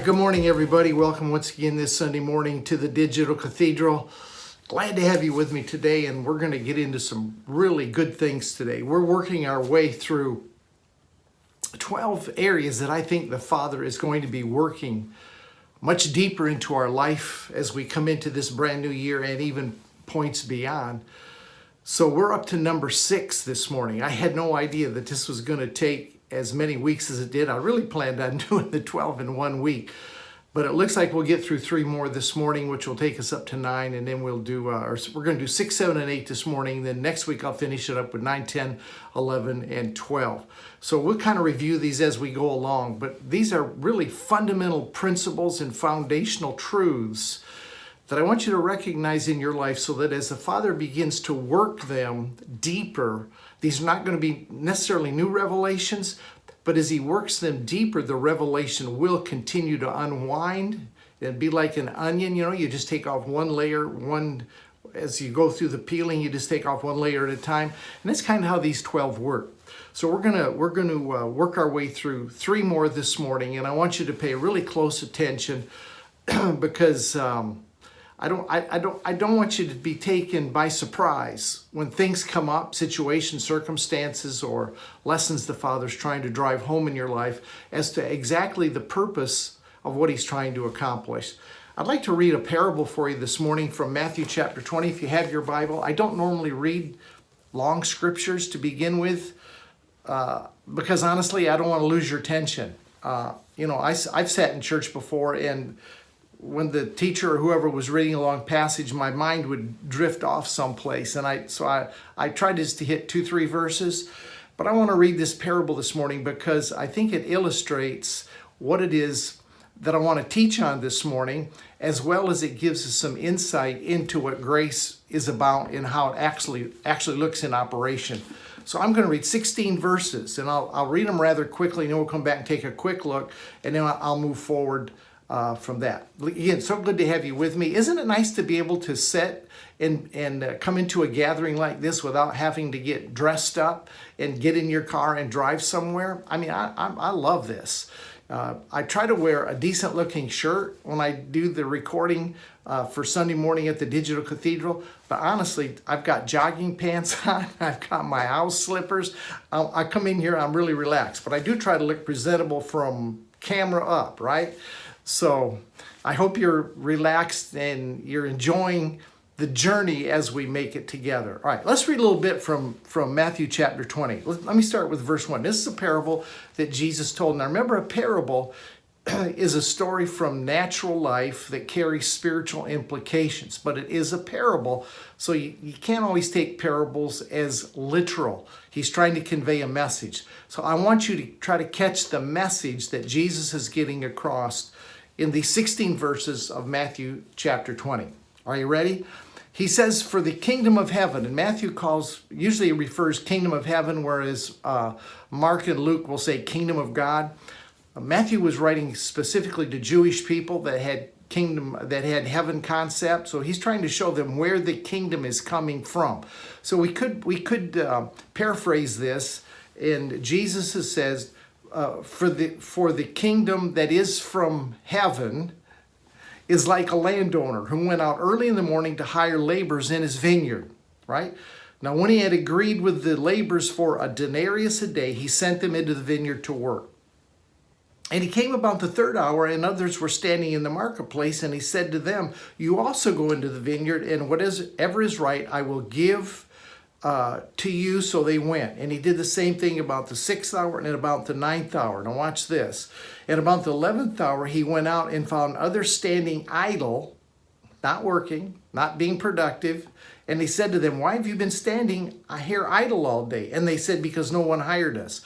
right, good morning, everybody. Welcome once again this Sunday morning to the Digital Cathedral. Glad to have you with me today, and we're going to get into some really good things today. We're working our way through 12 areas that I think the Father is going to be working much deeper into our life as we come into this brand new year and even points beyond. So we're up to number 6 this morning. I had no idea that this was going to take as many weeks as it did. I really planned on doing the 12 in one week. But it looks like we'll get through 3 more this morning, which will take us up to 9, and then we'll do, we're going to do 6, 7, and 8 this morning. Then next week I'll finish it up with 9, 10, 11, and 12. So we'll kind of review these as we go along. But these are really fundamental principles and foundational truths that I want you to recognize in your life so that as the Father begins to work them deeper, these are not going to be necessarily new revelations, but as he works them deeper, the revelation will continue to unwind. It'd be like an onion, you know, you just take off one layer, as you go through the peeling, you just take off one layer at a time. And that's kind of how these 12 work. So we're gonna work our way through 3 more this morning, and I want you to pay really close attention because I don't want you to be taken by surprise when things come up, situations, circumstances, or lessons the Father's trying to drive home in your life as to exactly the purpose of what he's trying to accomplish. I'd like to read a parable for you this morning from Matthew chapter 20, if you have your Bible. I don't normally read long scriptures to begin with because honestly, I don't want to lose your attention. You know, I've sat in church before, and when the teacher or whoever was reading a long passage, my mind would drift off someplace. And I tried just to hit 2-3 verses, but I want to read this parable this morning because I think it illustrates what it is that I want to teach on this morning, as well as it gives us some insight into what grace is about and how it actually looks in operation. So I'm going to read 16 verses, and I'll read them rather quickly, and then we'll come back and take a quick look, and then I'll move forward from that. Again, so good to have you with me. Isn't it nice to be able to sit and come into a gathering like this without having to get dressed up and get in your car and drive somewhere? I mean, I love this. I try to wear a decent looking shirt when I do the recording for Sunday morning at the Digital Cathedral, but honestly, I've got jogging pants on, I've got my house slippers. I come in here, I'm really relaxed, but I do try to look presentable from camera up, right? So I hope you're relaxed and you're enjoying the journey as we make it together. All right, let's read a little bit from Matthew chapter 20. Let me start with verse 1. This is a parable that Jesus told. Now remember, a parable is a story from natural life that carries spiritual implications, but it is a parable, so you can't always take parables as literal. He's trying to convey a message. So I want you to try to catch the message that Jesus is getting across in the 16 verses of Matthew chapter 20. Are you ready? He says, for the kingdom of heaven, and Matthew usually refers kingdom of heaven, whereas Mark and Luke will say kingdom of God. Matthew was writing specifically to Jewish people that had heaven concept, so he's trying to show them where the kingdom is coming from. So we could paraphrase this, and Jesus says, for the kingdom that is from heaven is like a landowner who went out early in the morning to hire laborers in his vineyard, right? Now, when he had agreed with the laborers for a denarius a day, he sent them into the vineyard to work. And he came about the 3rd hour, and others were standing in the marketplace, and he said to them, you also go into the vineyard, and whatever is right I will give to you. So they went, and he did the same thing about the 6th hour and about the 9th hour. Now watch this. And about the 11th hour, he went out and found others standing idle, not working, not being productive. And he said to them, why have you been standing here idle all day? And they said, because no one hired us.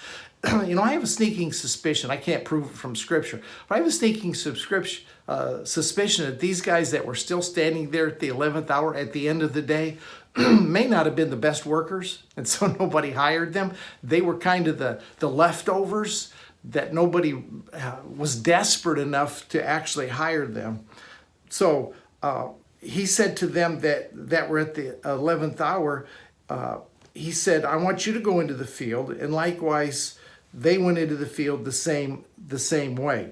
You know, I have a sneaking suspicion, I can't prove it from Scripture, but I have a sneaking suspicion that these guys that were still standing there at the 11th hour at the end of the day may not have been the best workers, and so nobody hired them. They were kind of the leftovers that nobody was desperate enough to actually hire them. So he said to them that were at the 11th hour, he said, I want you to go into the field, and likewise, they went into the field the same way.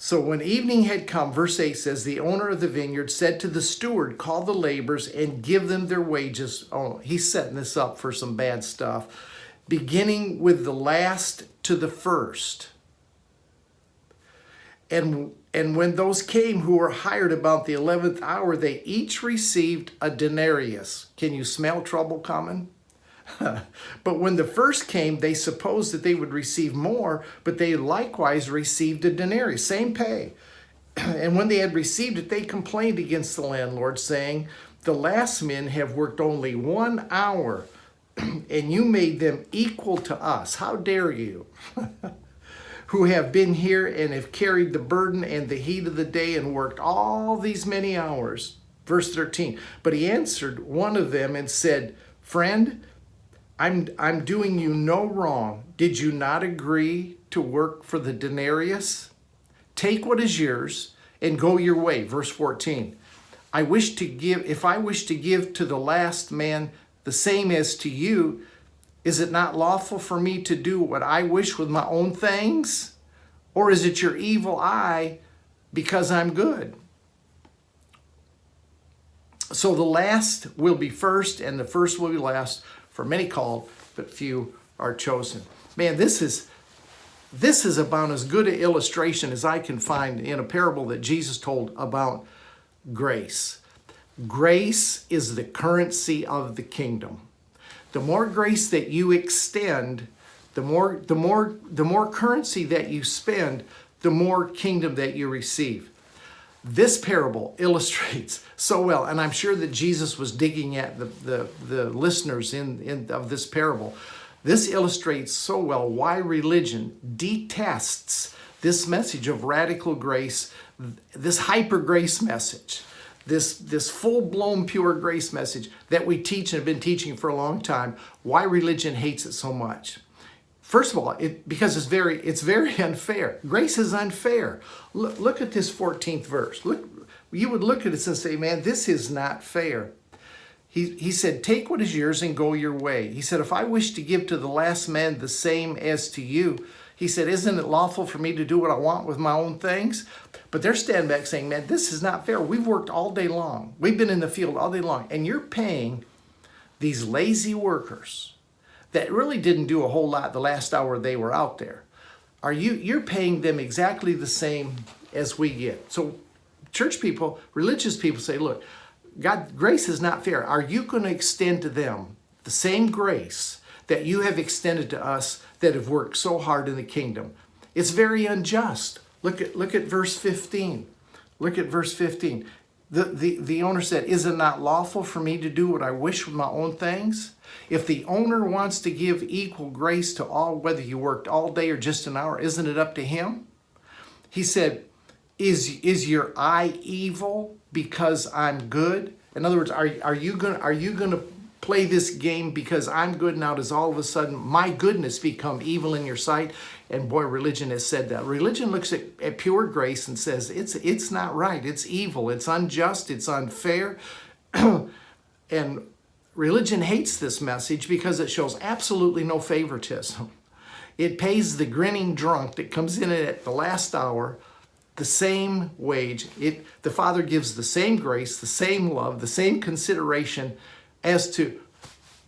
So when evening had come, verse 8 says, the owner of the vineyard said to the steward, call the laborers and give them their wages. Oh, he's setting this up for some bad stuff. Beginning with the last to the first. And when those came who were hired about the 11th hour, they each received a denarius. Can you smell trouble coming? But when the first came, they supposed that they would receive more, but they likewise received a denarius, same pay. And when they had received it, they complained against the landlord, saying, the last men have worked only 1 hour, and you made them equal to us. How dare you? Who have been here and have carried the burden and the heat of the day and worked all these many hours. Verse 13, but he answered one of them and said, friend, I'm doing you no wrong. Did you not agree to work for the denarius? Take what is yours and go your way. Verse 14, if I wish to give to the last man the same as to you, is it not lawful for me to do what I wish with my own things? Or is it your evil eye because I'm good? So the last will be first and the first will be last. For many called, but few are chosen. Man, this is about as good an illustration as I can find in a parable that Jesus told about grace. Grace is the currency of the kingdom. The more grace that you extend, the more currency that you spend, the more kingdom that you receive. This parable illustrates so well, and I'm sure that Jesus was digging at the listeners of this parable. This illustrates so well why religion detests this message of radical grace, this hyper grace message, this full-blown pure grace message that we teach and have been teaching for a long time, why religion hates it so much. First of all, because it's very unfair. Grace is unfair. Look at this 14th verse. You would look at it and say, man, this is not fair. He said, take what is yours and go your way. He said, if I wish to give to the last man the same as to you, he said, isn't it lawful for me to do what I want with my own things? But they're standing back saying, man, this is not fair. We've worked all day long. We've been in the field all day long. And you're paying these lazy workers that really didn't do a whole lot the last hour they were out there. You're paying them exactly the same as we get. So church people, religious people say, look, God, grace is not fair. Are you going to extend to them the same grace that you have extended to us that have worked so hard in the kingdom? It's very unjust. Look at verse 15. Look at verse 15. The owner said, is it not lawful for me to do what I wish with my own things? If the owner wants to give equal grace to all, whether you worked all day or just an hour, isn't it up to him? He said, is your eye evil because I'm good? In other words, are you going to play this game because I'm good? Now does all of a sudden my goodness become evil in your sight? And boy, religion has said that. Religion looks at pure grace and says, it's not right. It's evil. It's unjust. It's unfair. And religion hates this message because it shows absolutely no favoritism. It pays the grinning drunk that comes in at the last hour the same wage. The Father gives the same grace, the same love, the same consideration as to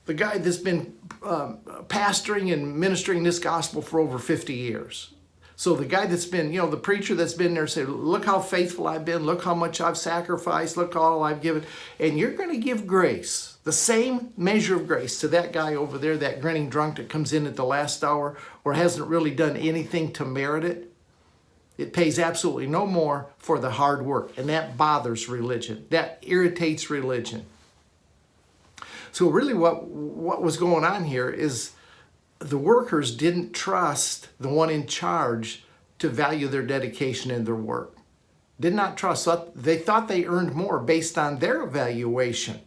the guy that's been pastoring and ministering this gospel for over 50 years. So the guy that's been, the preacher that's been there said, look how faithful I've been. Look how much I've sacrificed. Look all I've given. And you're going to give grace, the same measure of grace to that guy over there, that grinning drunk that comes in at the last hour or hasn't really done anything to merit it. It pays absolutely no more for the hard work. And that bothers religion. That irritates religion. So really what was going on here is the workers didn't trust the one in charge to value their dedication and their work. Did not trust. They thought they earned more based on their evaluation.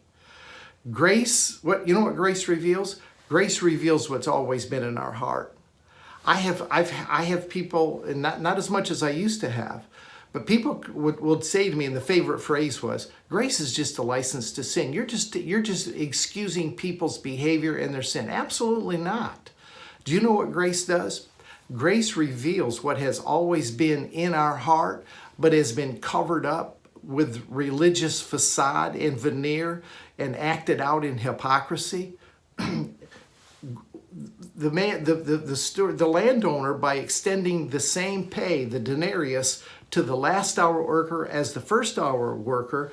Grace, what grace reveals? Grace reveals what's always been in our heart. I have people, and not as much as I used to have, but people would say to me, and the favorite phrase was, grace is just a license to sin. You're just excusing people's behavior and their sin. Absolutely not. Do you know what grace does? Grace reveals what has always been in our heart, but has been covered up with religious facade and veneer and acted out in hypocrisy. The landowner, by extending the same pay, the denarius, to the last hour worker as the first hour worker,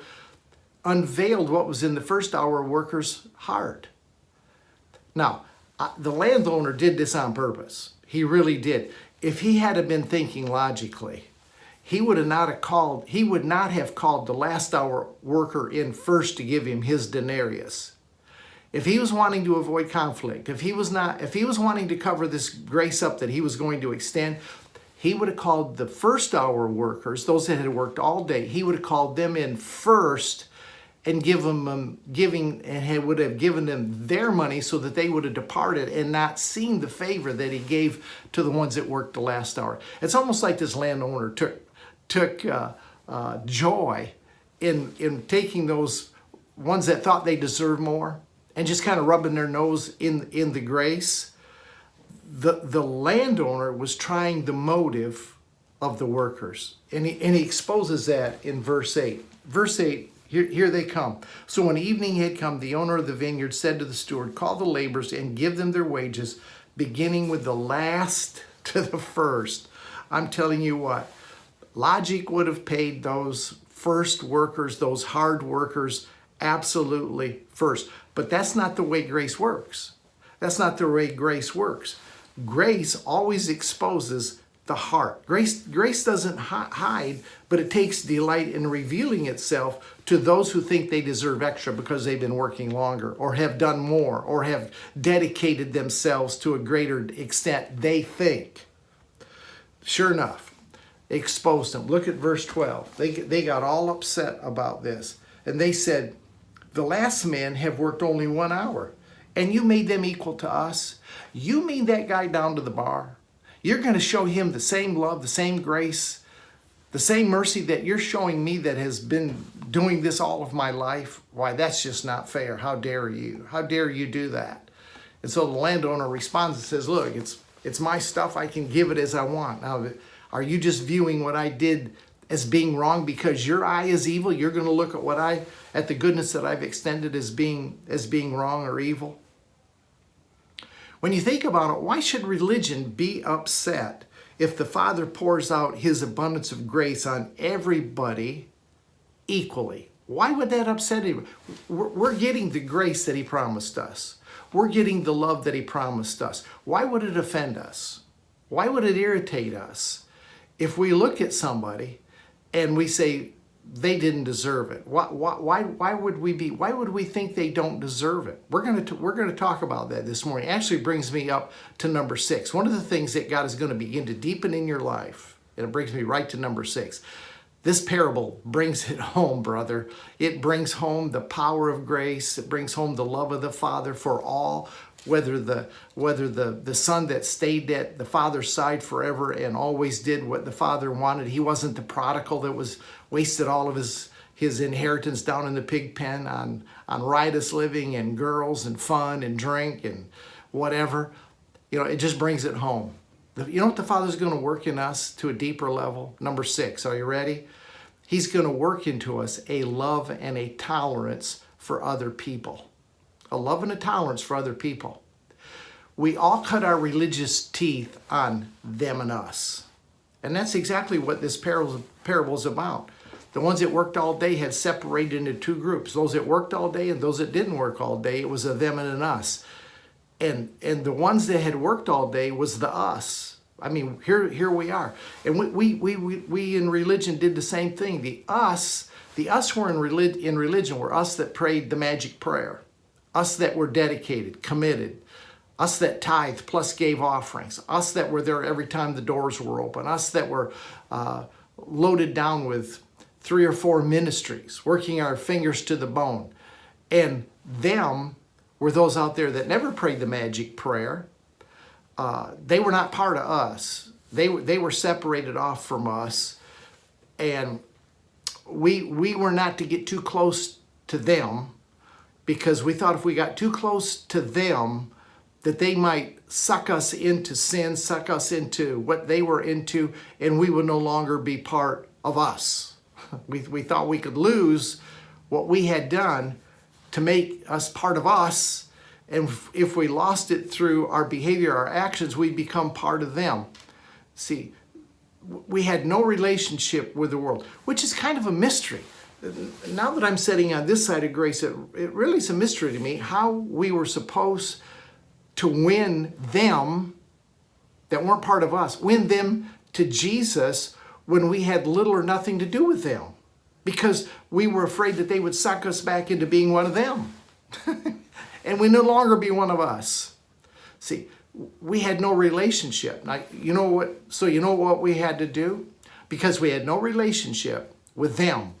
unveiled what was in the first hour worker's heart. Now, the landowner did this on purpose. He really did. If he had been thinking logically, he would not have called the last hour worker in first to give him his denarius. If he was wanting to avoid conflict, if he was wanting to cover this grace up that he was going to extend, he would have called the first hour workers, those that had worked all day, he would have called them in first and would have given them their money so that they would have departed and not seen the favor that he gave to the ones that worked the last hour. It's almost like this landowner took joy in taking those ones that thought they deserved more and just kind of rubbing their nose in the grace. The landowner was trying the motive of the workers. And he exposes that in verse 8. Verse 8, here they come. So when evening had come, the owner of the vineyard said to the steward, "Call the laborers and give them their wages, beginning with the last to the first." I'm telling you what, logic would have paid those first workers, those hard workers, absolutely first. But that's not the way grace works. That's not the way grace works. Grace always exposes the heart. Grace doesn't hide, but it takes delight in revealing itself to those who think they deserve extra because they've been working longer or have done more or have dedicated themselves to a greater extent, they think. Sure enough, exposed them. Look at verse 12. They got all upset about this. And they said, "The last men have worked only 1 hour, and you made them equal to us? You mean that guy down to the bar? You're going to show him the same love, the same grace, the same mercy that you're showing me that has been doing this all of my life? Why, that's just not fair. How dare you? How dare you do that?" And so the landowner responds and says, "Look, it's my stuff. I can give it as I want. Now, are you just viewing what I did as being wrong because your eye is evil? You're going to look at at the goodness that I've extended as being wrong or evil?" When you think about it, why should religion be upset if the Father pours out his abundance of grace on everybody equally? Why would that upset him? We're getting the grace that he promised us. We're getting the love that he promised us. Why would it offend us? Why would it irritate us if we look at somebody and we say they didn't deserve it? Why would we think they don't deserve it? We're going to talk about that this morning. Actually, brings me up to number 6. One of the things that God is going to begin to deepen in your life, and it brings me right to number 6. This parable brings it home, brother. It brings home the power of grace. It brings home the love of the Father for all, whether the son that stayed at the father's side forever and always did what the father wanted. He wasn't the prodigal that was wasted all of his inheritance down in the pig pen on riotous living and girls and fun and drink and whatever. You know, it just brings it home. You know what the Father's going to work in us to a deeper level? Number 6, are you ready? He's going to work into us a love and a tolerance for other people. A love and a tolerance for other people. We all cut our religious teeth on them and us. And that's exactly what this parable is about. The ones that worked all day had separated into two groups. Those that worked all day and those that didn't work all day. It was a them and an us. And the ones that had worked all day was the us. I mean, here we are. And we in religion did the same thing. The us were in religion were us that prayed the magic prayer. Us that were dedicated, committed, us that tithed plus gave offerings, us that were there every time the doors were open, us that were loaded down with 3 or 4 ministries, working our fingers to the bone. And them were those out there that never prayed the magic prayer. They were not part of us. They were separated off from us, and we were not to get too close to them, because we thought if we got too close to them, that they might suck us into sin, suck us into what they were into, and we would no longer be part of us. We thought we could lose what we had done to make us part of us, and if we lost it through our behavior, our actions, we become part of them. See, we had no relationship with the world, which is kind of a mystery. Now that I'm sitting on this side of grace, it really is a mystery to me how we were supposed to win them that weren't part of us, win them to Jesus when we had little or nothing to do with them, because we were afraid that they would suck us back into being one of them. And we no longer be one of us. See, we had no relationship. Now, you know what we had to do? Because we had no relationship with them,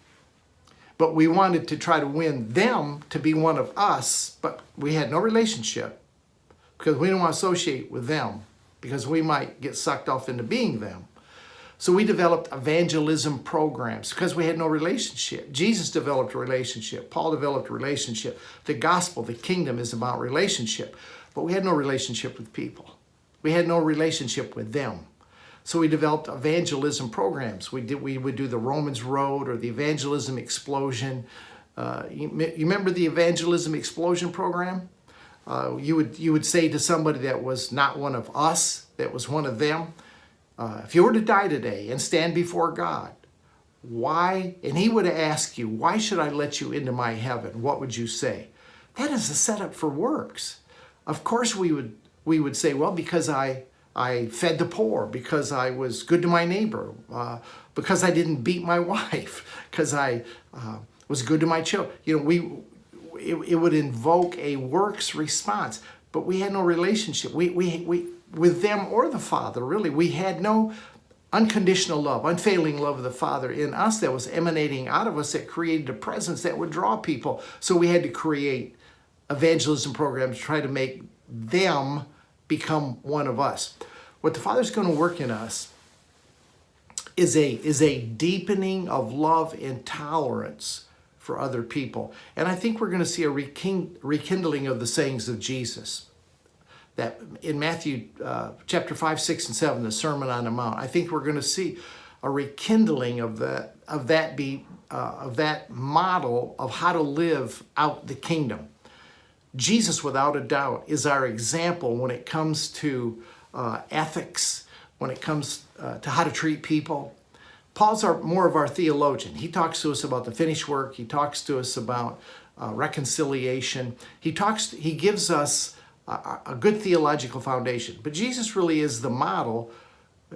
but we wanted to try to win them to be one of us, but we had no relationship because we didn't want to associate with them because we might get sucked off into being them. So we developed evangelism programs because we had no relationship. Jesus developed a relationship. Paul developed a relationship. The gospel, the kingdom is about relationship. But we had no relationship with people. We had no relationship with them. So we developed evangelism programs. We would do the Romans Road or the Evangelism Explosion. You remember the Evangelism Explosion program? You would say to somebody that was not one of us, that was one of them, if you were to die today and stand before God, why, and he would ask you, why should I let you into my heaven? What would you say? That is a setup for works. Of course we would say, well, because I fed the poor, because I was good to my neighbor, because I didn't beat my wife, because I was good to my children. You know, it would invoke a works response, but we had no relationship. We with them or the Father, really. We had no unconditional love, unfailing love of the Father in us that was emanating out of us that created a presence that would draw people. So we had to create evangelism programs to try to make them become one of us. What the Father's going to work in us is a deepening of love and tolerance for other people. And I think we're going to see a rekindling of the sayings of Jesus. That in Matthew chapter 5, 6, and 7, the Sermon on the Mount, I think we're going to see a rekindling of that model of how to live out the kingdom. Jesus, without a doubt, is our example when it comes to ethics, when it comes to how to treat people. Paul's more of our theologian. He talks to us about the finished work. He talks to us about reconciliation. He gives us a good theological foundation. But Jesus really is the model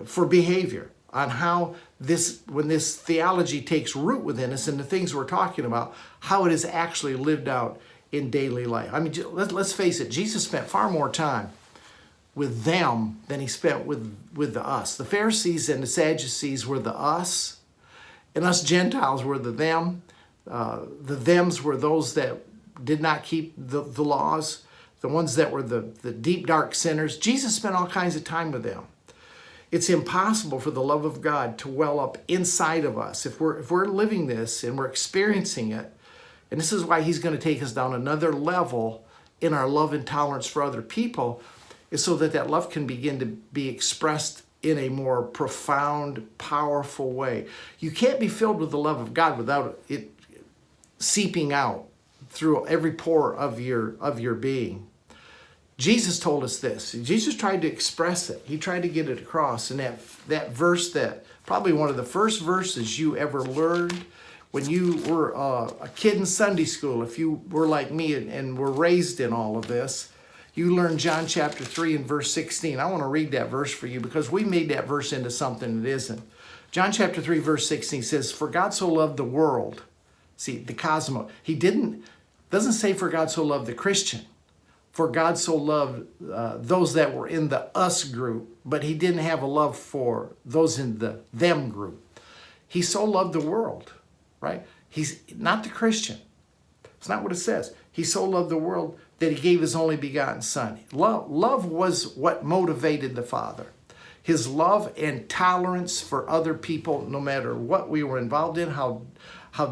for behavior on how when this theology takes root within us and the things we're talking about, how it is actually lived out in daily life. I mean, let's face it, Jesus spent far more time with them than he spent with the us. The Pharisees and the Sadducees were the us, and us Gentiles were the them. The thems were those that did not keep the laws, the ones that were the deep, dark sinners. Jesus spent all kinds of time with them. It's impossible for the love of God to well up inside of us. If we're living this and we're experiencing it, and this is why he's going to take us down another level in our love and tolerance for other people, is so that that love can begin to be expressed in a more profound, powerful way. You can't be filled with the love of God without it seeping out through every pore of your being. Jesus told us this. Jesus tried to express it. He tried to get it across. And that verse, that probably one of the first verses you ever learned when you were a kid in Sunday school, if you were like me and were raised in all of this, you learned John chapter 3 and verse 16. I want to read that verse for you because we made that verse into something it isn't. John chapter 3 verse 16 says, "For God so loved the world." See, the cosmos. He doesn't say, "For God so loved the Christian." For God so loved those that were in the us group, but he didn't have a love for those in the them group. He so loved the world, right? He's not the Christian. It's not what it says. He so loved the world that he gave his only begotten Son. Love was what motivated the Father. His love and tolerance for other people, no matter what we were involved in, how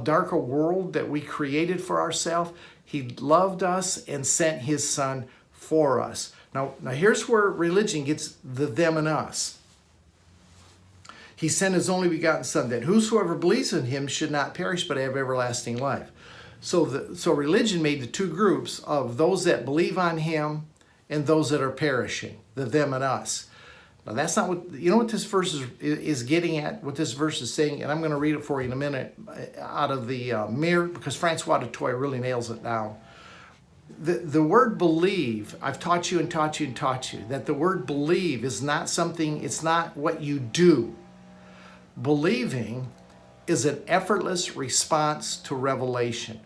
dark a world that we created for ourselves, he loved us and sent his Son for us. Now here's where religion gets the them and us. He sent his only begotten son that whosoever believes in him should not perish but have everlasting life. So religion made the two groups of those that believe on him and those that are perishing, the them and us. Now that's not what, you know what this verse is getting at, what this verse is saying, and I'm going to read it for you in a minute out of the Mirror, because Francois de Toil really nails it down. The word believe, I've taught you and taught you and taught you, that the word believe is not something, it's not what you do. Believing is an effortless response to revelation.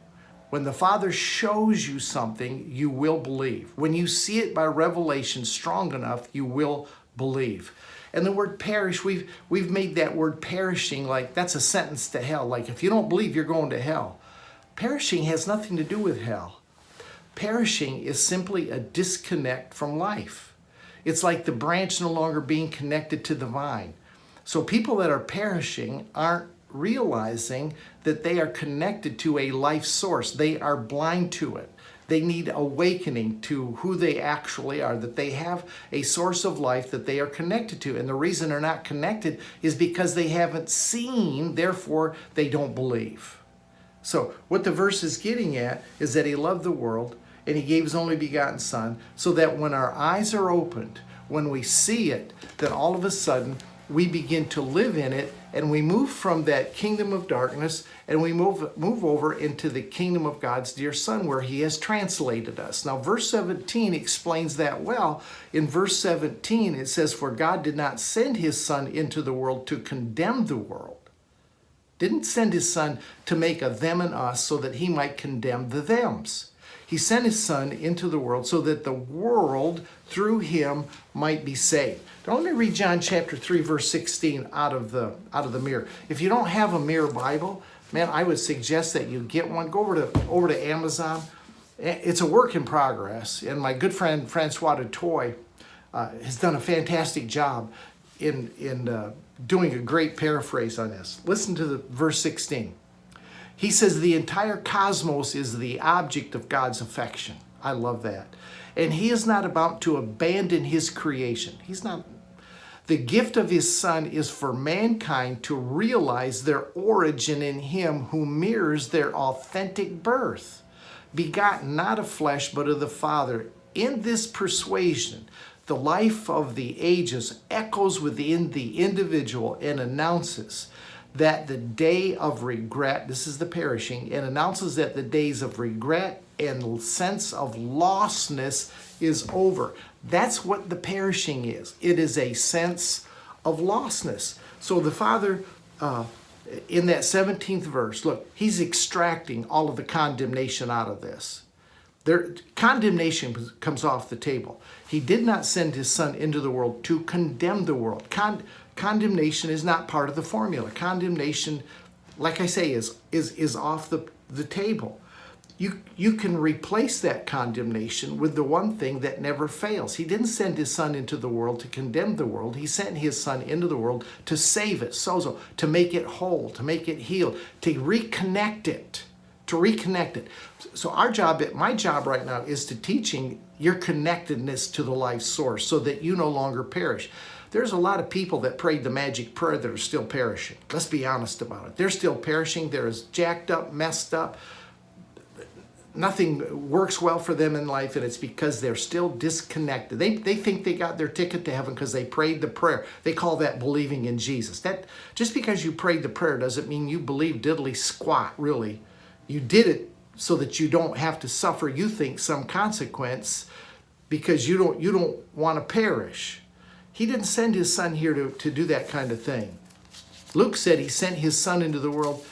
When the Father shows you something, you will believe. When you see it by revelation strong enough, you will believe. And the word perish, we've made that word perishing like that's a sentence to hell. Like if you don't believe, you're going to hell. Perishing has nothing to do with hell. Perishing is simply a disconnect from life. It's like the branch no longer being connected to the vine. So people that are perishing aren't realizing that they are connected to a life source. They are blind to it. They need awakening to who they actually are, that they have a source of life that they are connected to. And the reason they're not connected is because they haven't seen, therefore they don't believe. So what the verse is getting at is that he loved the world and he gave his only begotten son, so that when our eyes are opened, when we see it, that all of a sudden we begin to live in it, and we move from that kingdom of darkness and we move over into the kingdom of God's dear son, where he has translated us. Now verse 17 explains that well. In verse 17 it says, for God did not send his son into the world to condemn the world. Didn't send his son to make a them and us so that he might condemn the thems. He sent his son into the world so that the world through him might be saved. Now let me read John chapter 3, verse 16 out of the Mirror. If you don't have a Mirror Bible, man, I would suggest that you get one. Go over to Amazon. It's a work in progress. And my good friend Francois de Toil has done a fantastic job in doing a great paraphrase on this. Listen to the verse 16. He says the entire cosmos is the object of God's affection. I love that. And he is not about to abandon his creation. He's not. The gift of his son is for mankind to realize their origin in him who mirrors their authentic birth, begotten not of flesh, but of the Father. In this persuasion, the life of the ages echoes within the individual and announces that the day of regret, this is the perishing, and announces that the days of regret and sense of lostness is over. That's what the perishing is. It is a sense of lostness. So the Father, in that 17th verse, look, he's extracting all of the condemnation out of this. There, condemnation comes off the table. He did not send his son into the world to condemn the world. Condemnation is not part of the formula. Condemnation, like I say, is off the table. You can replace that condemnation with the one thing that never fails. He didn't send his son into the world to condemn the world. He sent his son into the world to save it, sozo, to make it whole, to make it healed, to reconnect it, So my job right now is to teaching your connectedness to the life source so that you no longer perish. There's a lot of people that prayed the magic prayer that are still perishing. Let's be honest about it. They're still perishing. They're as jacked up, messed up. Nothing works well for them in life, and it's because they're still disconnected. They think they got their ticket to heaven because they prayed the prayer. They call that believing in Jesus. That just because you prayed the prayer doesn't mean you believe diddly squat, really. You did it so that you don't have to suffer, you think, some consequence because you don't want to perish. He didn't send his son here to do that kind of thing. Luke said he sent his son into the world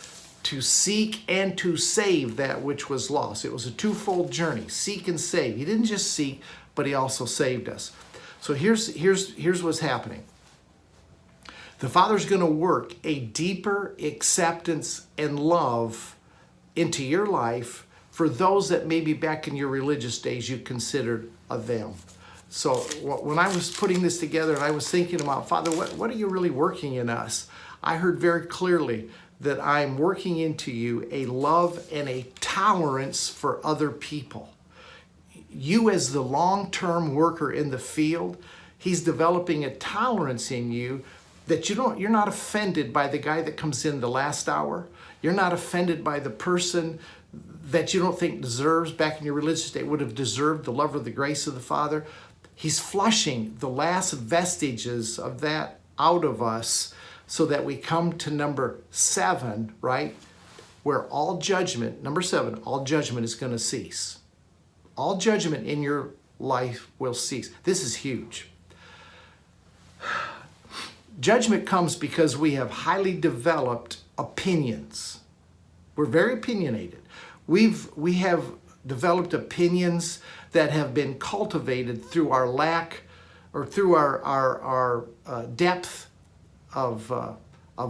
to seek and to save that which was lost. It was a twofold journey, seek and save. He didn't just seek, but he also saved us. So here's what's happening. The Father's going to work a deeper acceptance and love into your life for those that maybe back in your religious days you considered a them. So when I was putting this together and I was thinking about, Father, what are you really working in us? I heard very clearly that I'm working into you a love and a tolerance for other people. you as the long-term worker in the field, he's developing a tolerance in you that you're not offended by the guy that comes in the last hour. You're not offended by the person that you don't think deserves, back in your religious day, would have deserved the love or the grace of the Father. He's flushing the last vestiges of that out of us so that we come to number 7, right? Where all judgment, number 7, all judgment is going to cease. All judgment in your life will cease. This is huge. Judgment comes because we have highly developed opinions. We're very opinionated. We have developed opinions that have been cultivated through our lack or through our depth of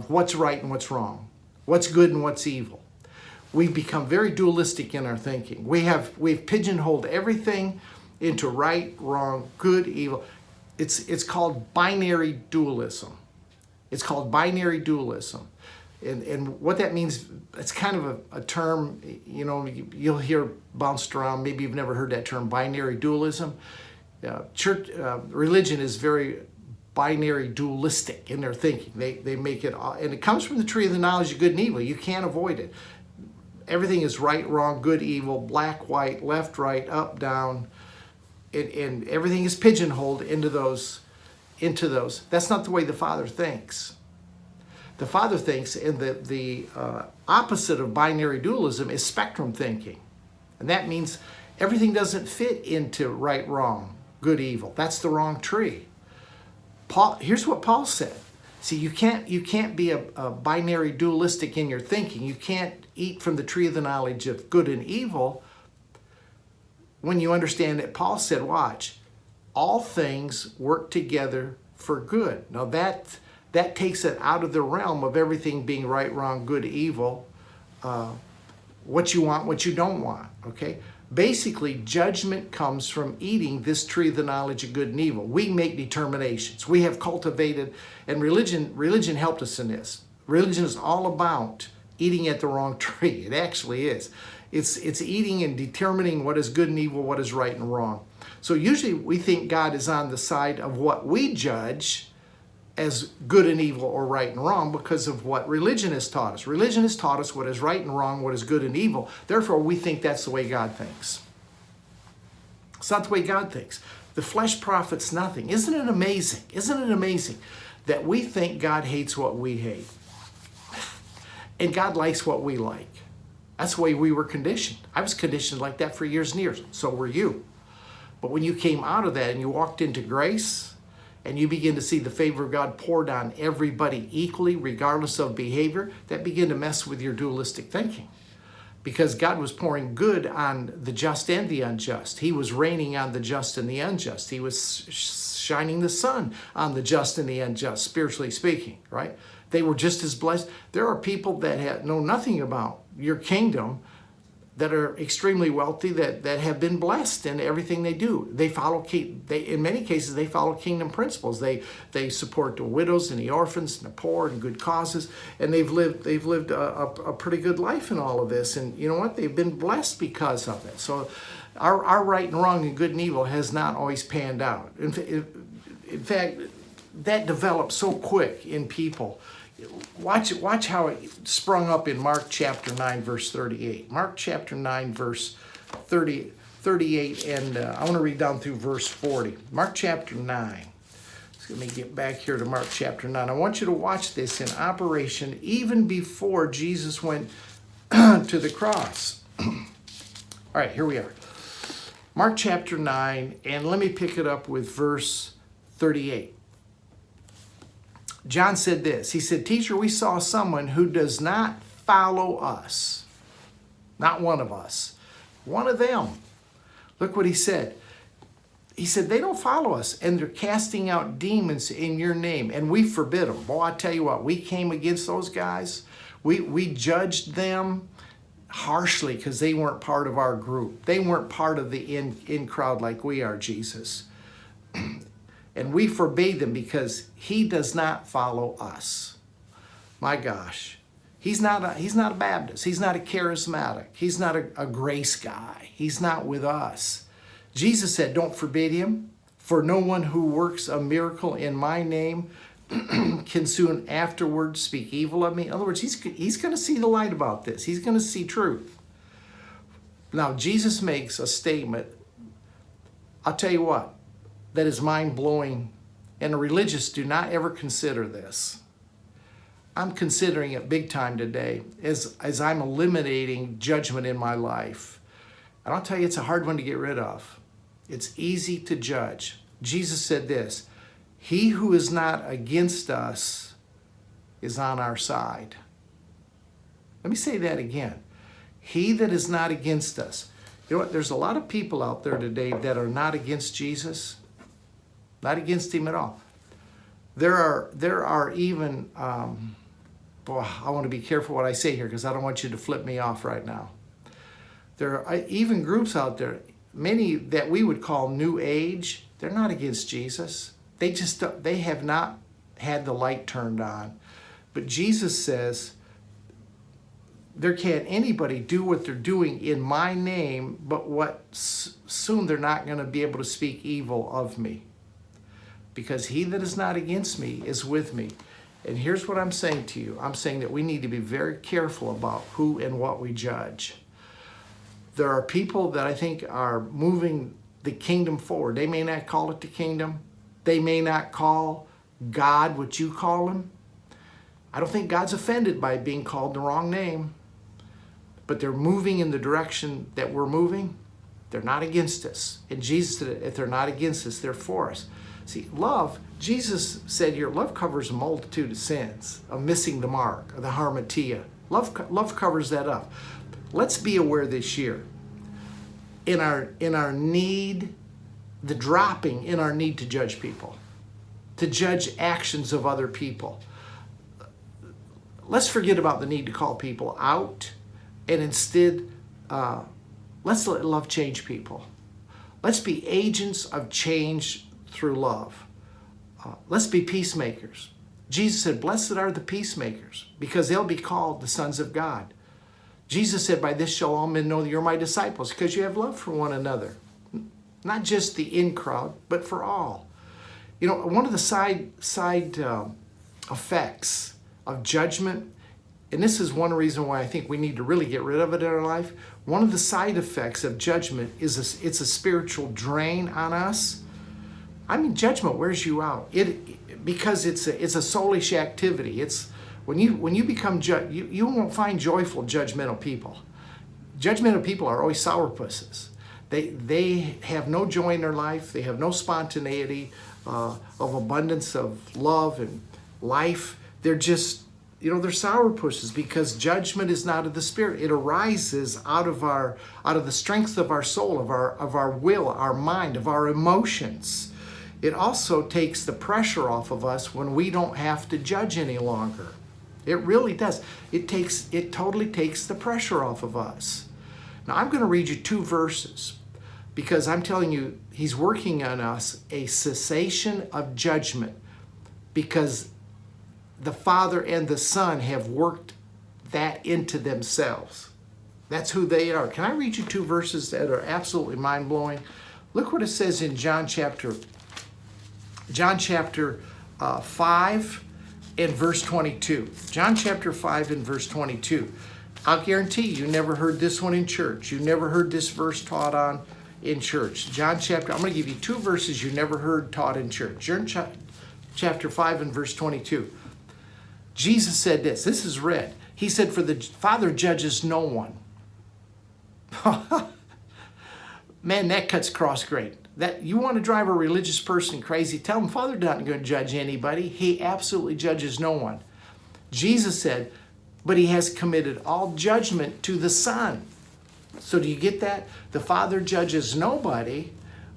what's right and what's wrong, what's good and what's evil. We've become very dualistic in our thinking. We've pigeonholed everything into right, wrong, good, evil. It's called binary dualism. It's called binary dualism. And what that means, it's kind of a term, you'll hear bounced around. Maybe you've never heard that term, binary dualism. Religion is very binary dualistic in their thinking. They make it, and it comes from the tree of the knowledge of good and evil. You can't avoid it. Everything is right, wrong, good, evil, black, white, left, right, up, down. And everything is pigeonholed into those. That's not the way the Father thinks. The Father thinks, and the opposite of binary dualism is spectrum thinking. And that means everything doesn't fit into right, wrong, good, evil. That's the wrong tree. Here's what Paul said. See, you can't be a binary dualistic in your thinking. You can't eat from the tree of the knowledge of good and evil when you understand that Paul said, watch, all things work together for good. Now that takes it out of the realm of everything being right, wrong, good, evil, what you want, what you don't want, okay? Basically, judgment comes from eating this tree of the knowledge of good and evil. We make determinations. We have cultivated, and religion helped us in this. Religion is all about eating at the wrong tree. It actually is. It's eating and determining what is good and evil, what is right and wrong. So usually we think God is on the side of what we judge as good and evil or right and wrong because of what religion has taught us. Religion has taught us what is right and wrong, what is good and evil. Therefore, we think that's the way God thinks. It's not the way God thinks. The flesh profits nothing. Isn't it amazing? Isn't it amazing that we think God hates what we hate and God likes what we like? That's the way we were conditioned. I was conditioned like that for years and years. So were you. But when you came out of that and you walked into grace, and you begin to see the favor of God poured on everybody equally, regardless of behavior, that begin to mess with your dualistic thinking. Because God was pouring good on the just and the unjust. He was raining on the just and the unjust. He was shining the sun on the just and the unjust, spiritually speaking, right? They were just as blessed. There are people that know nothing about your kingdom that are extremely wealthy, that have been blessed in everything they do. In many cases, they follow kingdom principles. They support the widows and the orphans and the poor and good causes, and they've lived a pretty good life in all of this. And you know what? They've been blessed because of it. So our right and wrong and good and evil has not always panned out. In fact, that developed so quick in people. Watch how it sprung up in Mark chapter 9, verse 38. Mark chapter 9, verse 38, and I want to read down through verse 40. Mark chapter 9. Let me get back here to Mark chapter 9. I want you to watch this in operation even before Jesus went to the cross. All right, here we are. Mark chapter 9, and let me pick it up with verse 38. John said this. He said, "Teacher, we saw someone who does not follow us. Not one of us. One of them." Look what he said. He said, "They don't follow us, and they're casting out demons in your name, and we forbid them." Boy, I tell you what, we came against those guys. We judged them harshly because they weren't part of our group. They weren't part of the in crowd like we are, Jesus. And we forbade them because he does not follow us. My gosh. He's not a Baptist. He's not a charismatic. He's not a grace guy. He's not with us. Jesus said, don't forbid him, for no one who works a miracle in my name can soon afterwards speak evil of me. In other words, he's going to see the light about this. He's going to see truth. Now, Jesus makes a statement, I'll tell you what, that is mind-blowing, and the religious do not ever consider this. I'm considering it big time today as I'm eliminating judgment in my life. And I'll tell you, it's a hard one to get rid of. It's easy to judge. Jesus said this, he who is not against us is on our side. Let me say that again. He that is not against us. You know what? There's a lot of people out there today that are not against Jesus, not against him at all. There are even, boy, I want to be careful what I say here because I don't want you to flip me off right now. There are even groups out there, many that we would call New Age. They're not against Jesus. They have not had the light turned on. But Jesus says, there can't anybody do what they're doing in my name, but what soon they're not going to be able to speak evil of me. Because he that is not against me is with me. And here's what I'm saying to you. I'm saying that we need to be very careful about who and what we judge. There are people that I think are moving the kingdom forward. They may not call it the kingdom. They may not call God what you call him. I don't think God's offended by being called the wrong name, but they're moving in the direction that we're moving. They're not against us. And Jesus said, if they're not against us, they're for us. See, love, Jesus said your love covers a multitude of sins, of missing the mark, of the harmatia. Love covers that up. Let's be aware this year in our need, the dropping in our need to judge people, to judge actions of other people. Let's forget about the need to call people out, and instead, let's let love change people. Let's be agents of change through love. Let's be peacemakers. Jesus said, blessed are the peacemakers, because they'll be called the sons of God. Jesus said, by this shall all men know that you're my disciples, because you have love for one another. Not just the in crowd, but for all. You know, one of the side effects of judgment, and this is one reason why I think we need to really get rid of it in our life. One of the side effects of judgment is it's a spiritual drain on us. I mean, judgment wears you out. Because it's a soulish activity. It's when you become judge, you won't find joyful judgmental people. Judgmental people are always sourpusses. They have no joy in their life. They have no spontaneity of abundance of love and life. They're just, you know, they're sourpusses because judgment is not of the spirit. It arises out of the strength of our soul, of our will, our mind, of our emotions. It also takes the pressure off of us when we don't have to judge any longer. It really does. It totally takes the pressure off of us. Now I'm going to read you two verses because I'm telling you, he's working on us a cessation of judgment because the Father and the Son have worked that into themselves. That's who they are. Can I read you two verses that are absolutely mind-blowing? Look what it says in John chapter 5 and verse 22. John chapter 5 and verse 22. I'll guarantee you never heard this one in church. You never heard this verse taught on in church. I'm going to give you two verses you never heard taught in church. John chapter 5 and verse 22. Jesus said this is read. He said, for the Father judges no one. Man, that cuts cross grain. That you want to drive a religious person crazy, tell him Father's not going to judge anybody. He absolutely judges no one. Jesus said, but he has committed all judgment to the Son. So do you get that? The Father judges nobody,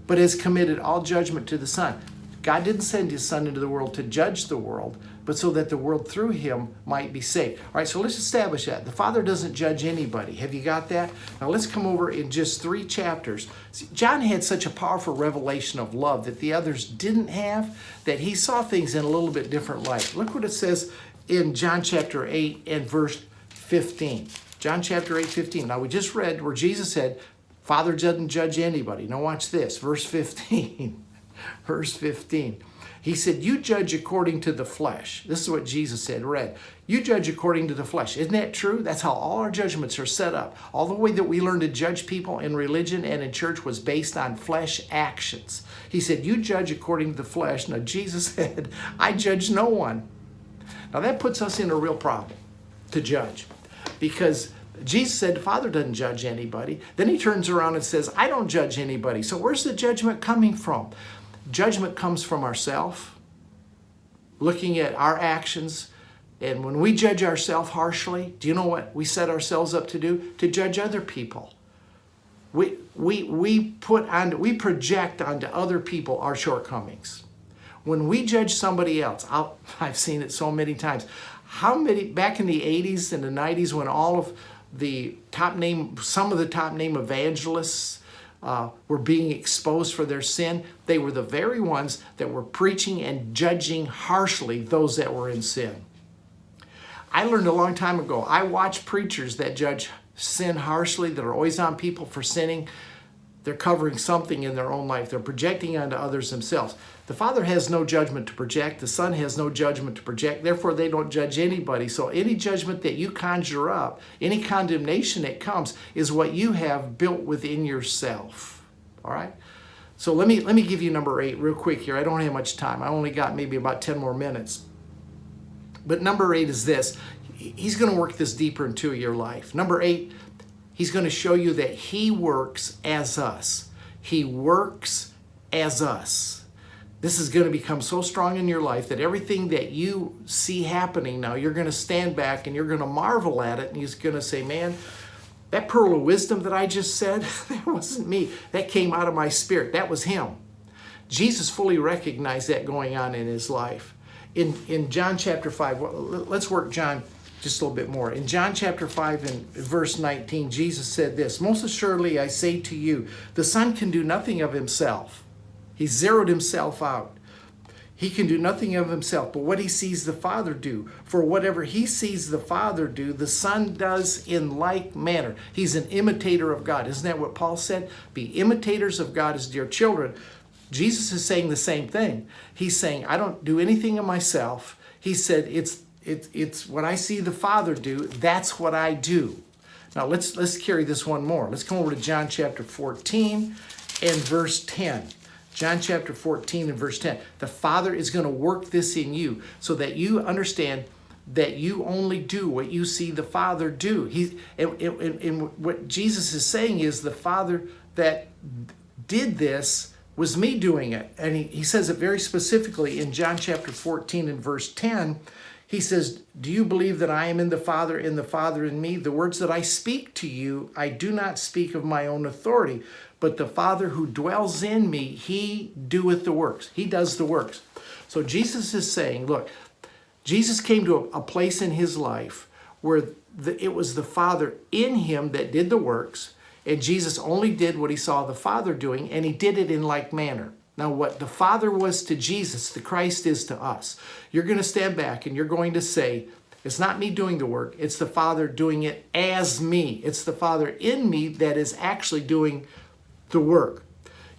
but has committed all judgment to the Son. God didn't send his Son into the world to judge the world, but so that the world through him might be saved. All right, so let's establish that. The Father doesn't judge anybody. Have you got that? Now let's come over in just three chapters. See, John had such a powerful revelation of love that the others didn't have, that he saw things in a little bit different light. Look what it says in John chapter 8 and verse 15. John chapter 8, 15. Now we just read where Jesus said, Father doesn't judge anybody. Now watch this, verse 15. Verse 15. He said, you judge according to the flesh. This is what Jesus said, read. You judge according to the flesh. Isn't that true? That's how all our judgments are set up. All the way that we learn to judge people in religion and in church was based on flesh actions. He said, you judge according to the flesh. Now Jesus said, I judge no one. Now that puts us in a real problem to judge, because Jesus said the Father doesn't judge anybody. Then he turns around and says, I don't judge anybody. So where's the judgment coming from? Judgment comes from ourselves, looking at our actions. And when we judge ourselves harshly, do you know what we set ourselves up to do? To judge other people. We project onto other people our shortcomings. When we judge somebody else, I've seen it so many times. How many, back in the 80s and the 90s, when all of the top name, some of the top name evangelists were being exposed for their sin, they were the very ones that were preaching and judging harshly those that were in sin. I learned a long time ago, I watch preachers that judge sin harshly, that are always on people for sinning. They're covering something in their own life. They're projecting onto others themselves. The Father has no judgment to project. The Son has no judgment to project. Therefore, they don't judge anybody. So any judgment that you conjure up, any condemnation that comes, is what you have built within yourself. All right? So let me give you number 8 real quick here. I don't have much time. I only got maybe about 10 more minutes. But number 8 is this. He's going to work this deeper into your life. Number 8, he's going to show you that he works as us. He works as us. This is going to become so strong in your life that everything that you see happening now, you're going to stand back and you're going to marvel at it, and you're going to say, man, that pearl of wisdom that I just said, that wasn't me. That came out of my spirit. That was him. Jesus fully recognized that going on in his life. In John chapter 5, let's work John just a little bit more. In John chapter 5 and verse 19, Jesus said this, most assuredly I say to you, the Son can do nothing of himself. He zeroed himself out. He can do nothing of himself, but what he sees the Father do. For whatever he sees the Father do, the Son does in like manner. He's an imitator of God. Isn't that what Paul said? Be imitators of God as dear children. Jesus is saying the same thing. He's saying, I don't do anything of myself. He said, it's what I see the Father do, that's what I do. Now let's carry this one more. Let's come over to John chapter 14 and verse 10. John chapter 14 and verse 10. The Father is going to work this in you so that you understand that you only do what you see the Father do. And what Jesus is saying is the Father that did this was me doing it. And he says it very specifically in John chapter 14 and verse 10. He says, do you believe that I am in the Father and the Father in me? The words that I speak to you, I do not speak of my own authority, but the Father who dwells in me, he doeth the works. He does the works. So Jesus is saying, look, Jesus came to a place in his life where it was the Father in him that did the works, and Jesus only did what he saw the Father doing, and he did it in like manner. Now, what the Father was to Jesus, the Christ is to us. You're going to stand back and you're going to say, it's not me doing the work. It's the Father doing it as me. It's the Father in me that is actually doing the work.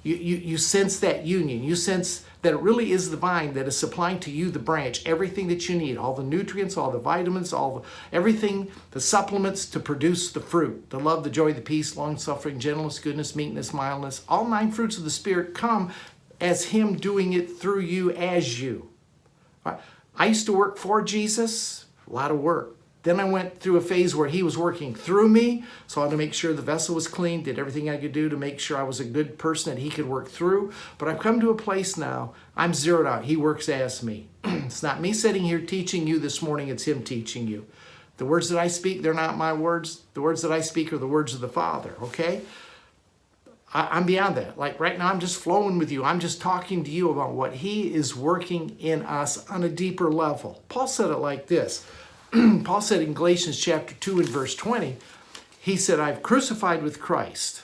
You sense that union. You sense that it really is the vine that is supplying to you, the branch, everything that you need, all the nutrients, all the vitamins, everything, the supplements to produce the fruit, the love, the joy, the peace, long-suffering, gentleness, goodness, meekness, mildness. All 9 fruits of the Spirit come as him doing it through you as you. I used to work for Jesus, a lot of work. Then I went through a phase where he was working through me, so I had to make sure the vessel was clean, did everything I could do to make sure I was a good person that he could work through. But I've come to a place now, I'm zeroed out. He works as me. It's not me sitting here teaching you this morning, it's him teaching you. The words that I speak, they're not my words. The words that I speak are the words of the Father, okay? I'm beyond that. Like right now, I'm just flowing with you. I'm just talking to you about what he is working in us on a deeper level. Paul said it like this. Paul said in Galatians chapter 2 and verse 20, he said, I've crucified with Christ.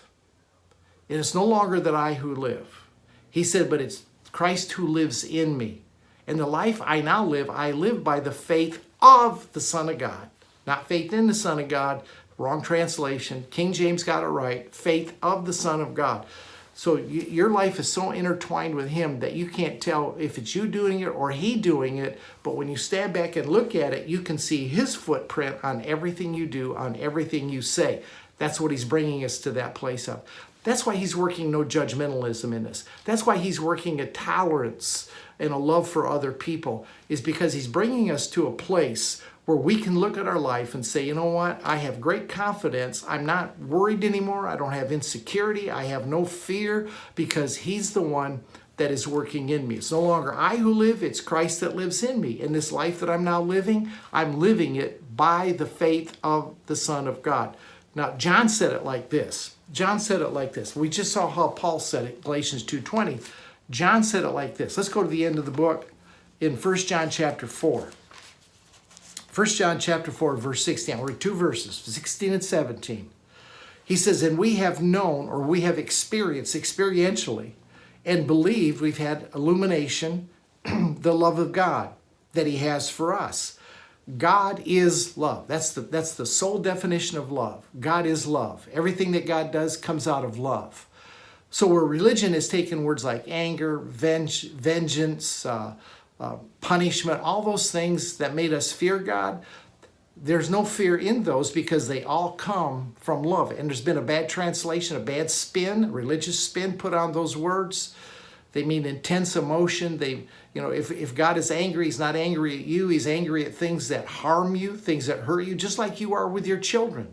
And it's no longer that I who live. He said, but it's Christ who lives in me. And the life I now live, I live by the faith of the Son of God. Not faith in the Son of God, Wrong translation. King James got it right. Faith of the Son of God. So your life is so intertwined with Him that you can't tell if it's you doing it or He doing it. But when you stand back and look at it, you can see His footprint on everything you do, on everything you say. That's what He's bringing us to that place of. That's why He's working no judgmentalism in us. That's why He's working a tolerance and a love for other people, is because He's bringing us to a place where we can look at our life and say, you know what, I have great confidence. I'm not worried anymore. I don't have insecurity. I have no fear, because He's the one that is working in me. It's no longer I who live, it's Christ that lives in me. In this life that I'm now living, I'm living it by the faith of the Son of God. Now, John said it like this. John said it like this. We just saw how Paul said it, Galatians 2:20. John said it like this. Let's go to the end of the book in 1 John chapter 4. 1 John chapter 4, verse 16. We're at two verses, 16 and 17. He says, and we have known, or we have experienced experientially, and believed, we've had illumination, the love of God that He has for us. God is love. That's the sole definition of love. God is love. Everything that God does comes out of love. So where religion has taken words like anger, vengeance, punishment, all those things that made us fear God, there's no fear in those, because they all come from love. And there's been a bad translation, a bad spin, religious spin put on those words. They mean intense emotion. If God is angry, He's not angry at you. He's angry at things that harm you, things that hurt you, just like you are with your children.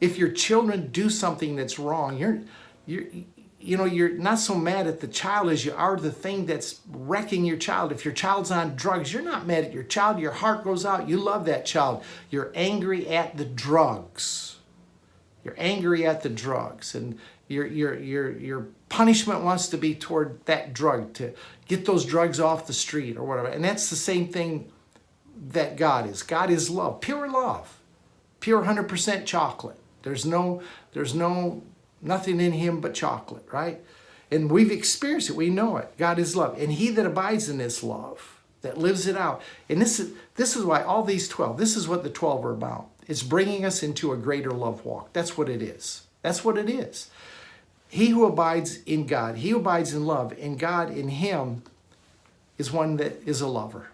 If your children do something that's wrong, you're not so mad at the child as you are the thing that's wrecking your child. If your child's on drugs, you're not mad at your child. Your heart goes out. You love that child. You're angry at the drugs. And your punishment wants to be toward that drug, to get those drugs off the street or whatever. And that's the same thing that God is. God is love, pure love, pure 100% chocolate. There's nothing in Him but chocolate, right? And we've experienced it. We know it. God is love. And he that abides in this love, that lives it out. And this is why all these 12, this is what the 12 are about. It's bringing us into a greater love walk. That's what it is. That's what it is. He who abides in God, he who abides in love, and God in him is one that is a lover.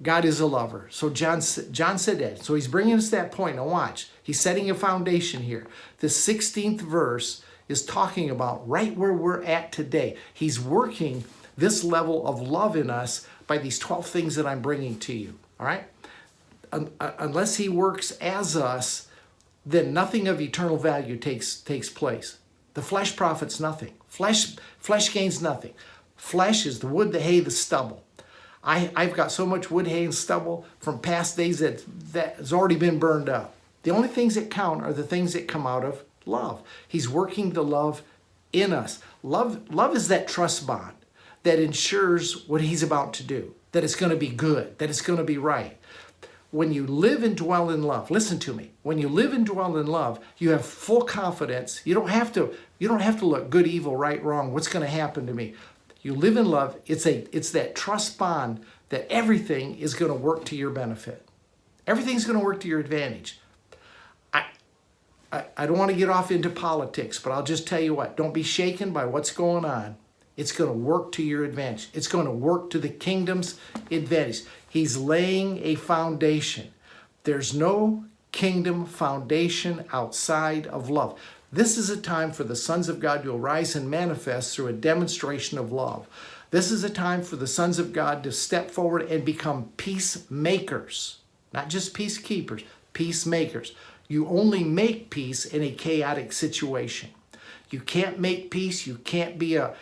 God is a lover. So John said that. So he's bringing us to that point. Now watch. He's setting a foundation here. The 16th verse is talking about right where we're at today. He's working this level of love in us by these 12 things that I'm bringing to you. All right? Unless he works as us, then nothing of eternal value takes place. The flesh profits nothing. Flesh gains nothing. Flesh is the wood, the hay, the stubble. I've got so much wood, hay, and stubble from past days that has already been burned up. The only things that count are the things that come out of love. He's working the love in us. Love is that trust bond that ensures what he's about to do, that it's going to be good, that it's going to be right. When you live and dwell in love, listen to me. When you live and dwell in love, you have full confidence. You don't have to look good, evil, right, wrong. What's going to happen to me? You live in love. It's that trust bond that everything is going to work to your benefit. Everything's going to work to your advantage. I don't want to get off into politics, but I'll just tell you what. Don't be shaken by what's going on. It's going to work to your advantage. It's going to work to the kingdom's advantage. He's laying a foundation. There's no kingdom foundation outside of love. This is a time for the sons of God to arise and manifest through a demonstration of love. This is a time for the sons of God to step forward and become peacemakers, not just peacekeepers, peacemakers. You only make peace in a chaotic situation. You can't make peace. You can't be a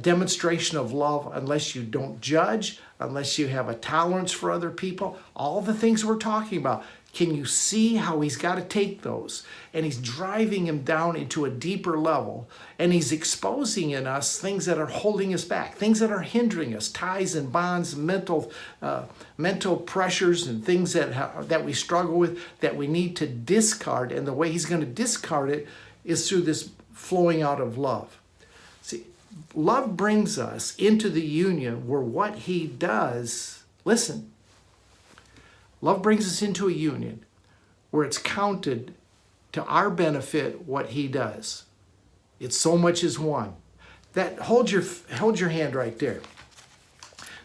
demonstration of love unless you don't judge, unless you have a tolerance for other people. All the things we're talking about. Can you see how he's got to take those? And he's driving him down into a deeper level. And he's exposing in us things that are holding us back, things that are hindering us, ties and bonds, mental pressures, and things that we struggle with, that we need to discard. And the way he's going to discard it is through this flowing out of love. See, love brings us into the union where what he does, listen, love brings us into a union where it's counted to our benefit what he does. It's so much as one. That hold your hand right there.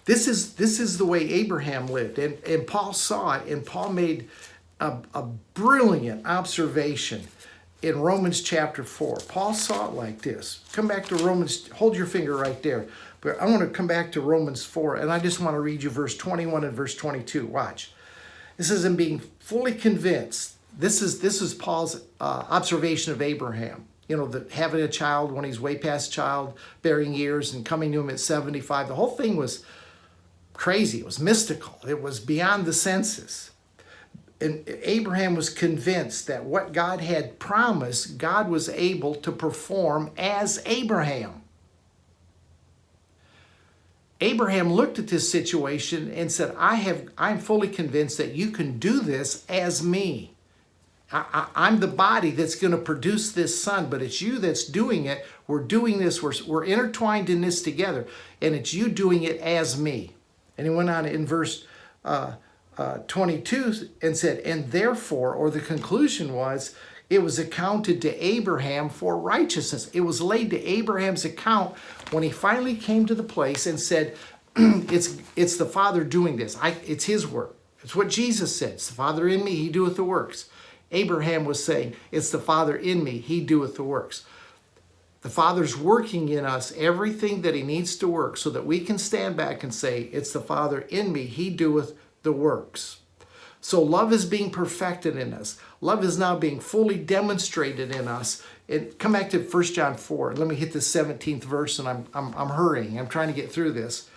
This is the way Abraham lived, and Paul saw it, and Paul made a brilliant observation in Romans chapter 4. Paul saw it like this. Come back to Romans, hold your finger right there. But I want to come back to Romans 4, and I just want to read you verse 21 and verse 22. Watch. This is in being fully convinced. This is Paul's observation of Abraham. You know, having a child when he's way past childbearing years and coming to him at 75. The whole thing was crazy. It was mystical. It was beyond the senses. And Abraham was convinced that what God had promised, God was able to perform as Abraham. Abraham looked at this situation and said, I'm fully convinced that you can do this as me. I'm the body that's going to produce this son, but it's you that's doing it. We're doing this. We're intertwined in this together, and it's you doing it as me. And he went on in verse 22 and said, and therefore, or the conclusion was, it was accounted to Abraham for righteousness. It was laid to Abraham's account when he finally came to the place and said, it's the Father doing this. It's his work. It's what Jesus said. It's the Father in me. He doeth the works. Abraham was saying, it's the Father in me, he doeth the works. The Father's working in us everything that he needs to work so that we can stand back and say, it's the Father in me, he doeth the works. So love is being perfected in us. Love is now being fully demonstrated in us. And come back to 1 John 4. Let me hit the 17th verse, and I'm hurrying. I'm trying to get through this.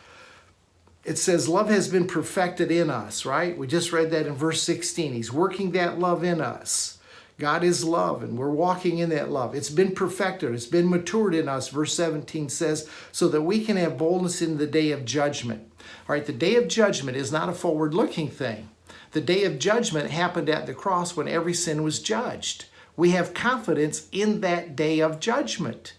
It says love has been perfected in us, right? We just read that in verse 16. He's working that love in us. God is love, and we're walking in that love. It's been perfected. It's been matured in us, verse 17 says, so that we can have boldness in the day of judgment. All right, the day of judgment is not a forward-looking thing. The day of judgment happened at the cross when every sin was judged. We have confidence in that day of judgment.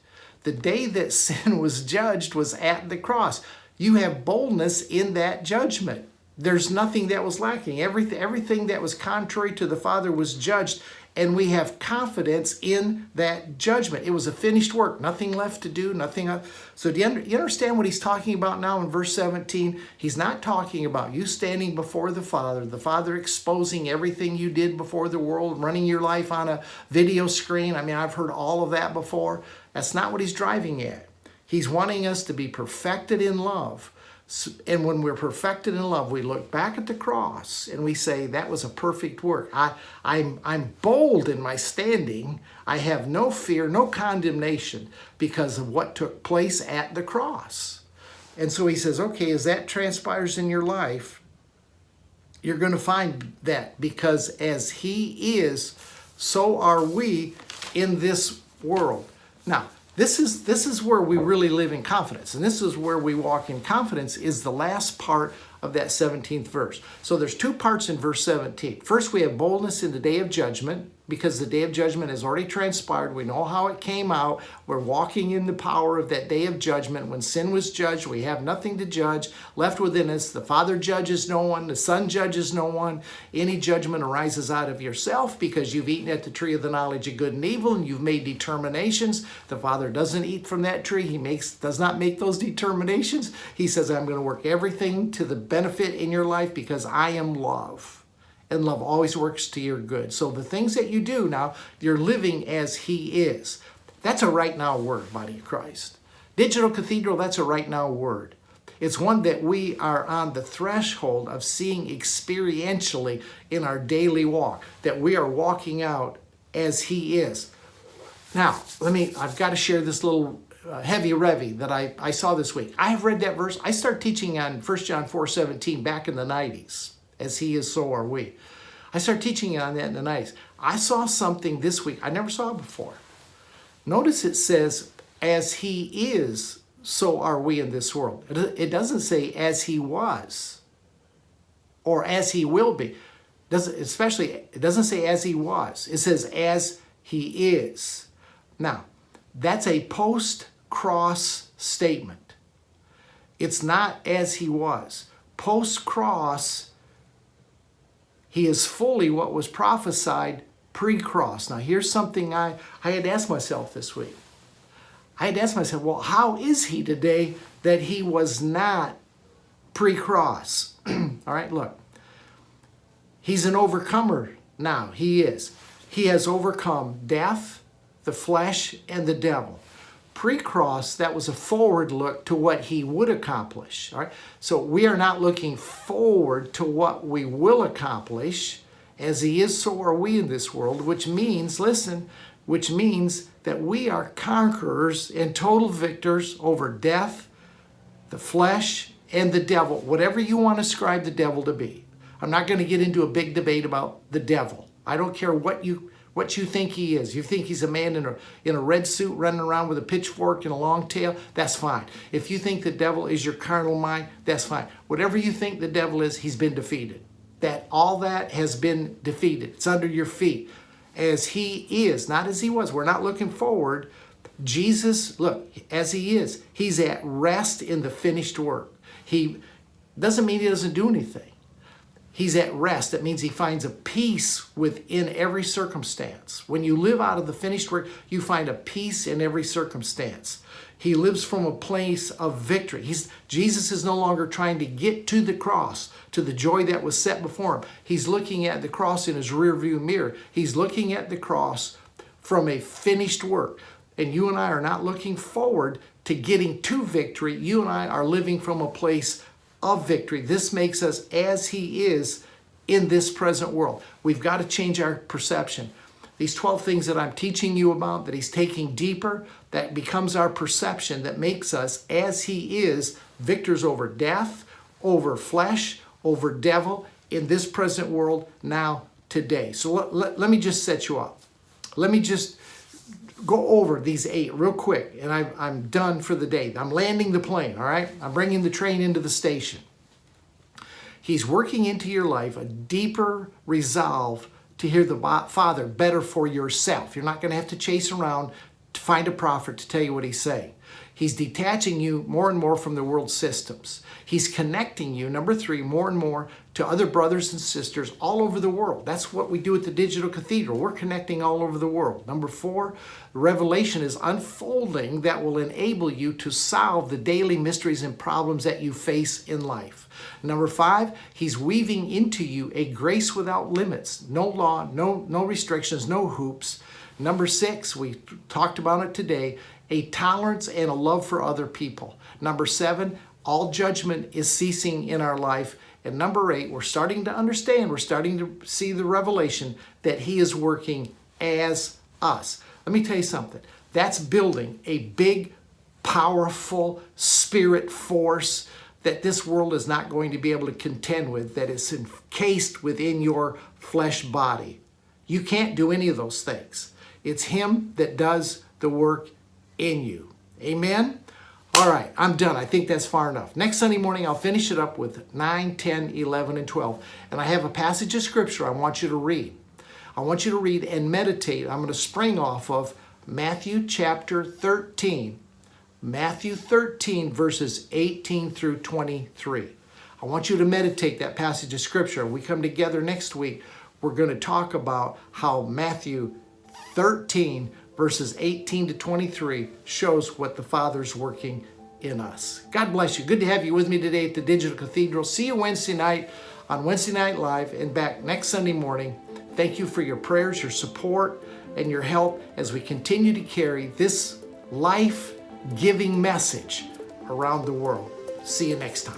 The day that sin was judged was at the cross. You have boldness in that judgment. There's nothing that was lacking. Everything that was contrary to the Father was judged, and we have confidence in that judgment. It was a finished work. Nothing left to do, nothing else. So do you understand what he's talking about now in verse 17? He's not talking about you standing before the Father exposing everything you did before the world, running your life on a video screen. I mean, I've heard all of that before. That's not what he's driving at. He's wanting us to be perfected in love. And when we're perfected in love, we look back at the cross and we say, that was a perfect work. I'm bold in my standing. I have no fear, no condemnation because of what took place at the cross. And so he says, okay, as that transpires in your life, you're going to find that because as he is, so are we in this world. Now, this is where we really live in confidence, and this is where we walk in confidence is the last part of that 17th verse. So there's two parts in verse 17. First, we have boldness in the day of judgment because the day of judgment has already transpired. We know how it came out. We're walking in the power of that day of judgment. When sin was judged, we have nothing to judge left within us. The Father judges no one. The Son judges no one. Any judgment arises out of yourself because you've eaten at the tree of the knowledge of good and evil and you've made determinations. The Father doesn't eat from that tree. He does not make those determinations. He says, I'm going to work everything to the benefit in your life because I am love. And love always works to your good. So the things that you do now, you're living as he is. That's a right now word, body of Christ. Digital Cathedral, that's a right now word. It's one that we are on the threshold of seeing experientially in our daily walk, that we are walking out as he is. Now, I've got to share this little heavy revy that I saw this week. I have read that verse. I started teaching on 1 John 4:17 back in the 90s. As he is, so are we. I started teaching on that in the 90s. I saw something this week I never saw before. Notice it says, as he is, so are we in this world. It doesn't say as he was or as he will be. It doesn't say as he was. It says as he is. Now, that's a post-cross statement. It's not as he was. Post-cross, he is fully what was prophesied pre-cross. Now here's something I had asked myself this week. I had asked myself, well, how is he today that he was not pre-cross? All right, look. He's an overcomer now. He is. He has overcome death, the flesh, and the devil. Pre-cross, that was a forward look to what he would accomplish. All right? So we are not looking forward to what we will accomplish. As he is, so are we in this world, which means, listen, which means that we are conquerors and total victors over death, the flesh, and the devil, whatever you want to ascribe the devil to be. I'm not going to get into a big debate about the devil. I don't care what you think he is. You think he's a man in a red suit running around with a pitchfork and a long tail? That's fine. If you think the devil is your carnal mind, that's fine. Whatever you think the devil is, he's been defeated. That all that has been defeated. It's under your feet. As he is, not as he was. We're not looking forward. Jesus, look, as he is, he's at rest in the finished work. He doesn't mean he doesn't do anything. He's at rest. That means he finds a peace within every circumstance. When you live out of the finished work, you find a peace in every circumstance. He lives from a place of victory. Jesus is no longer trying to get to the cross, to the joy that was set before him. He's looking at the cross in his rearview mirror. He's looking at the cross from a finished work. And you and I are not looking forward to getting to victory. You and I are living from a place of victory. This makes us as he is in this present world. We've got to change our perception. These 12 things that I'm teaching you about, that he's taking deeper, that becomes our perception, that makes us as he is, victors over death, over flesh, over devil, in this present world, now, today. So let me just set you up. Let me just go over these 8 real quick, and I'm done for the day. I'm landing the plane, all right? I'm bringing the train into the station. He's working into your life a deeper resolve to hear the Father better for yourself. You're not going to have to chase around to find a prophet to tell you what he's saying. He's detaching you more and more from the world systems. He's connecting you, number 3, more and more to other brothers and sisters all over the world. That's what we do at the Digital Cathedral. We're connecting all over the world. Number 4, revelation is unfolding that will enable you to solve the daily mysteries and problems that you face in life. Number 5, he's weaving into you a grace without limits. No law, no restrictions, no hoops. Number 6, we talked about it today, a tolerance and a love for other people. Number 7, all judgment is ceasing in our life. And number 8, we're starting to understand, we're starting to see the revelation that he is working as us. Let me tell you something. That's building a big, powerful spirit force that this world is not going to be able to contend with, that is encased within your flesh body. You can't do any of those things. It's him that does the work in you. Amen? All right, I'm done. I think that's far enough. Next Sunday morning, I'll finish it up with 9, 10, 11, and 12. And I have a passage of scripture I want you to read. I want you to read and meditate. I'm going to spring off of Matthew chapter 13. Matthew 13, verses 18 through 23. I want you to meditate that passage of scripture. When we come together next week, we're going to talk about how Matthew 13 verses 18 to 23 shows what the Father's working in us. God bless you. Good to have you with me today at the Digital Cathedral. See you Wednesday night on Wednesday Night Live and back next Sunday morning. Thank you for your prayers, your support, and your help as we continue to carry this life-giving message around the world. See you next time.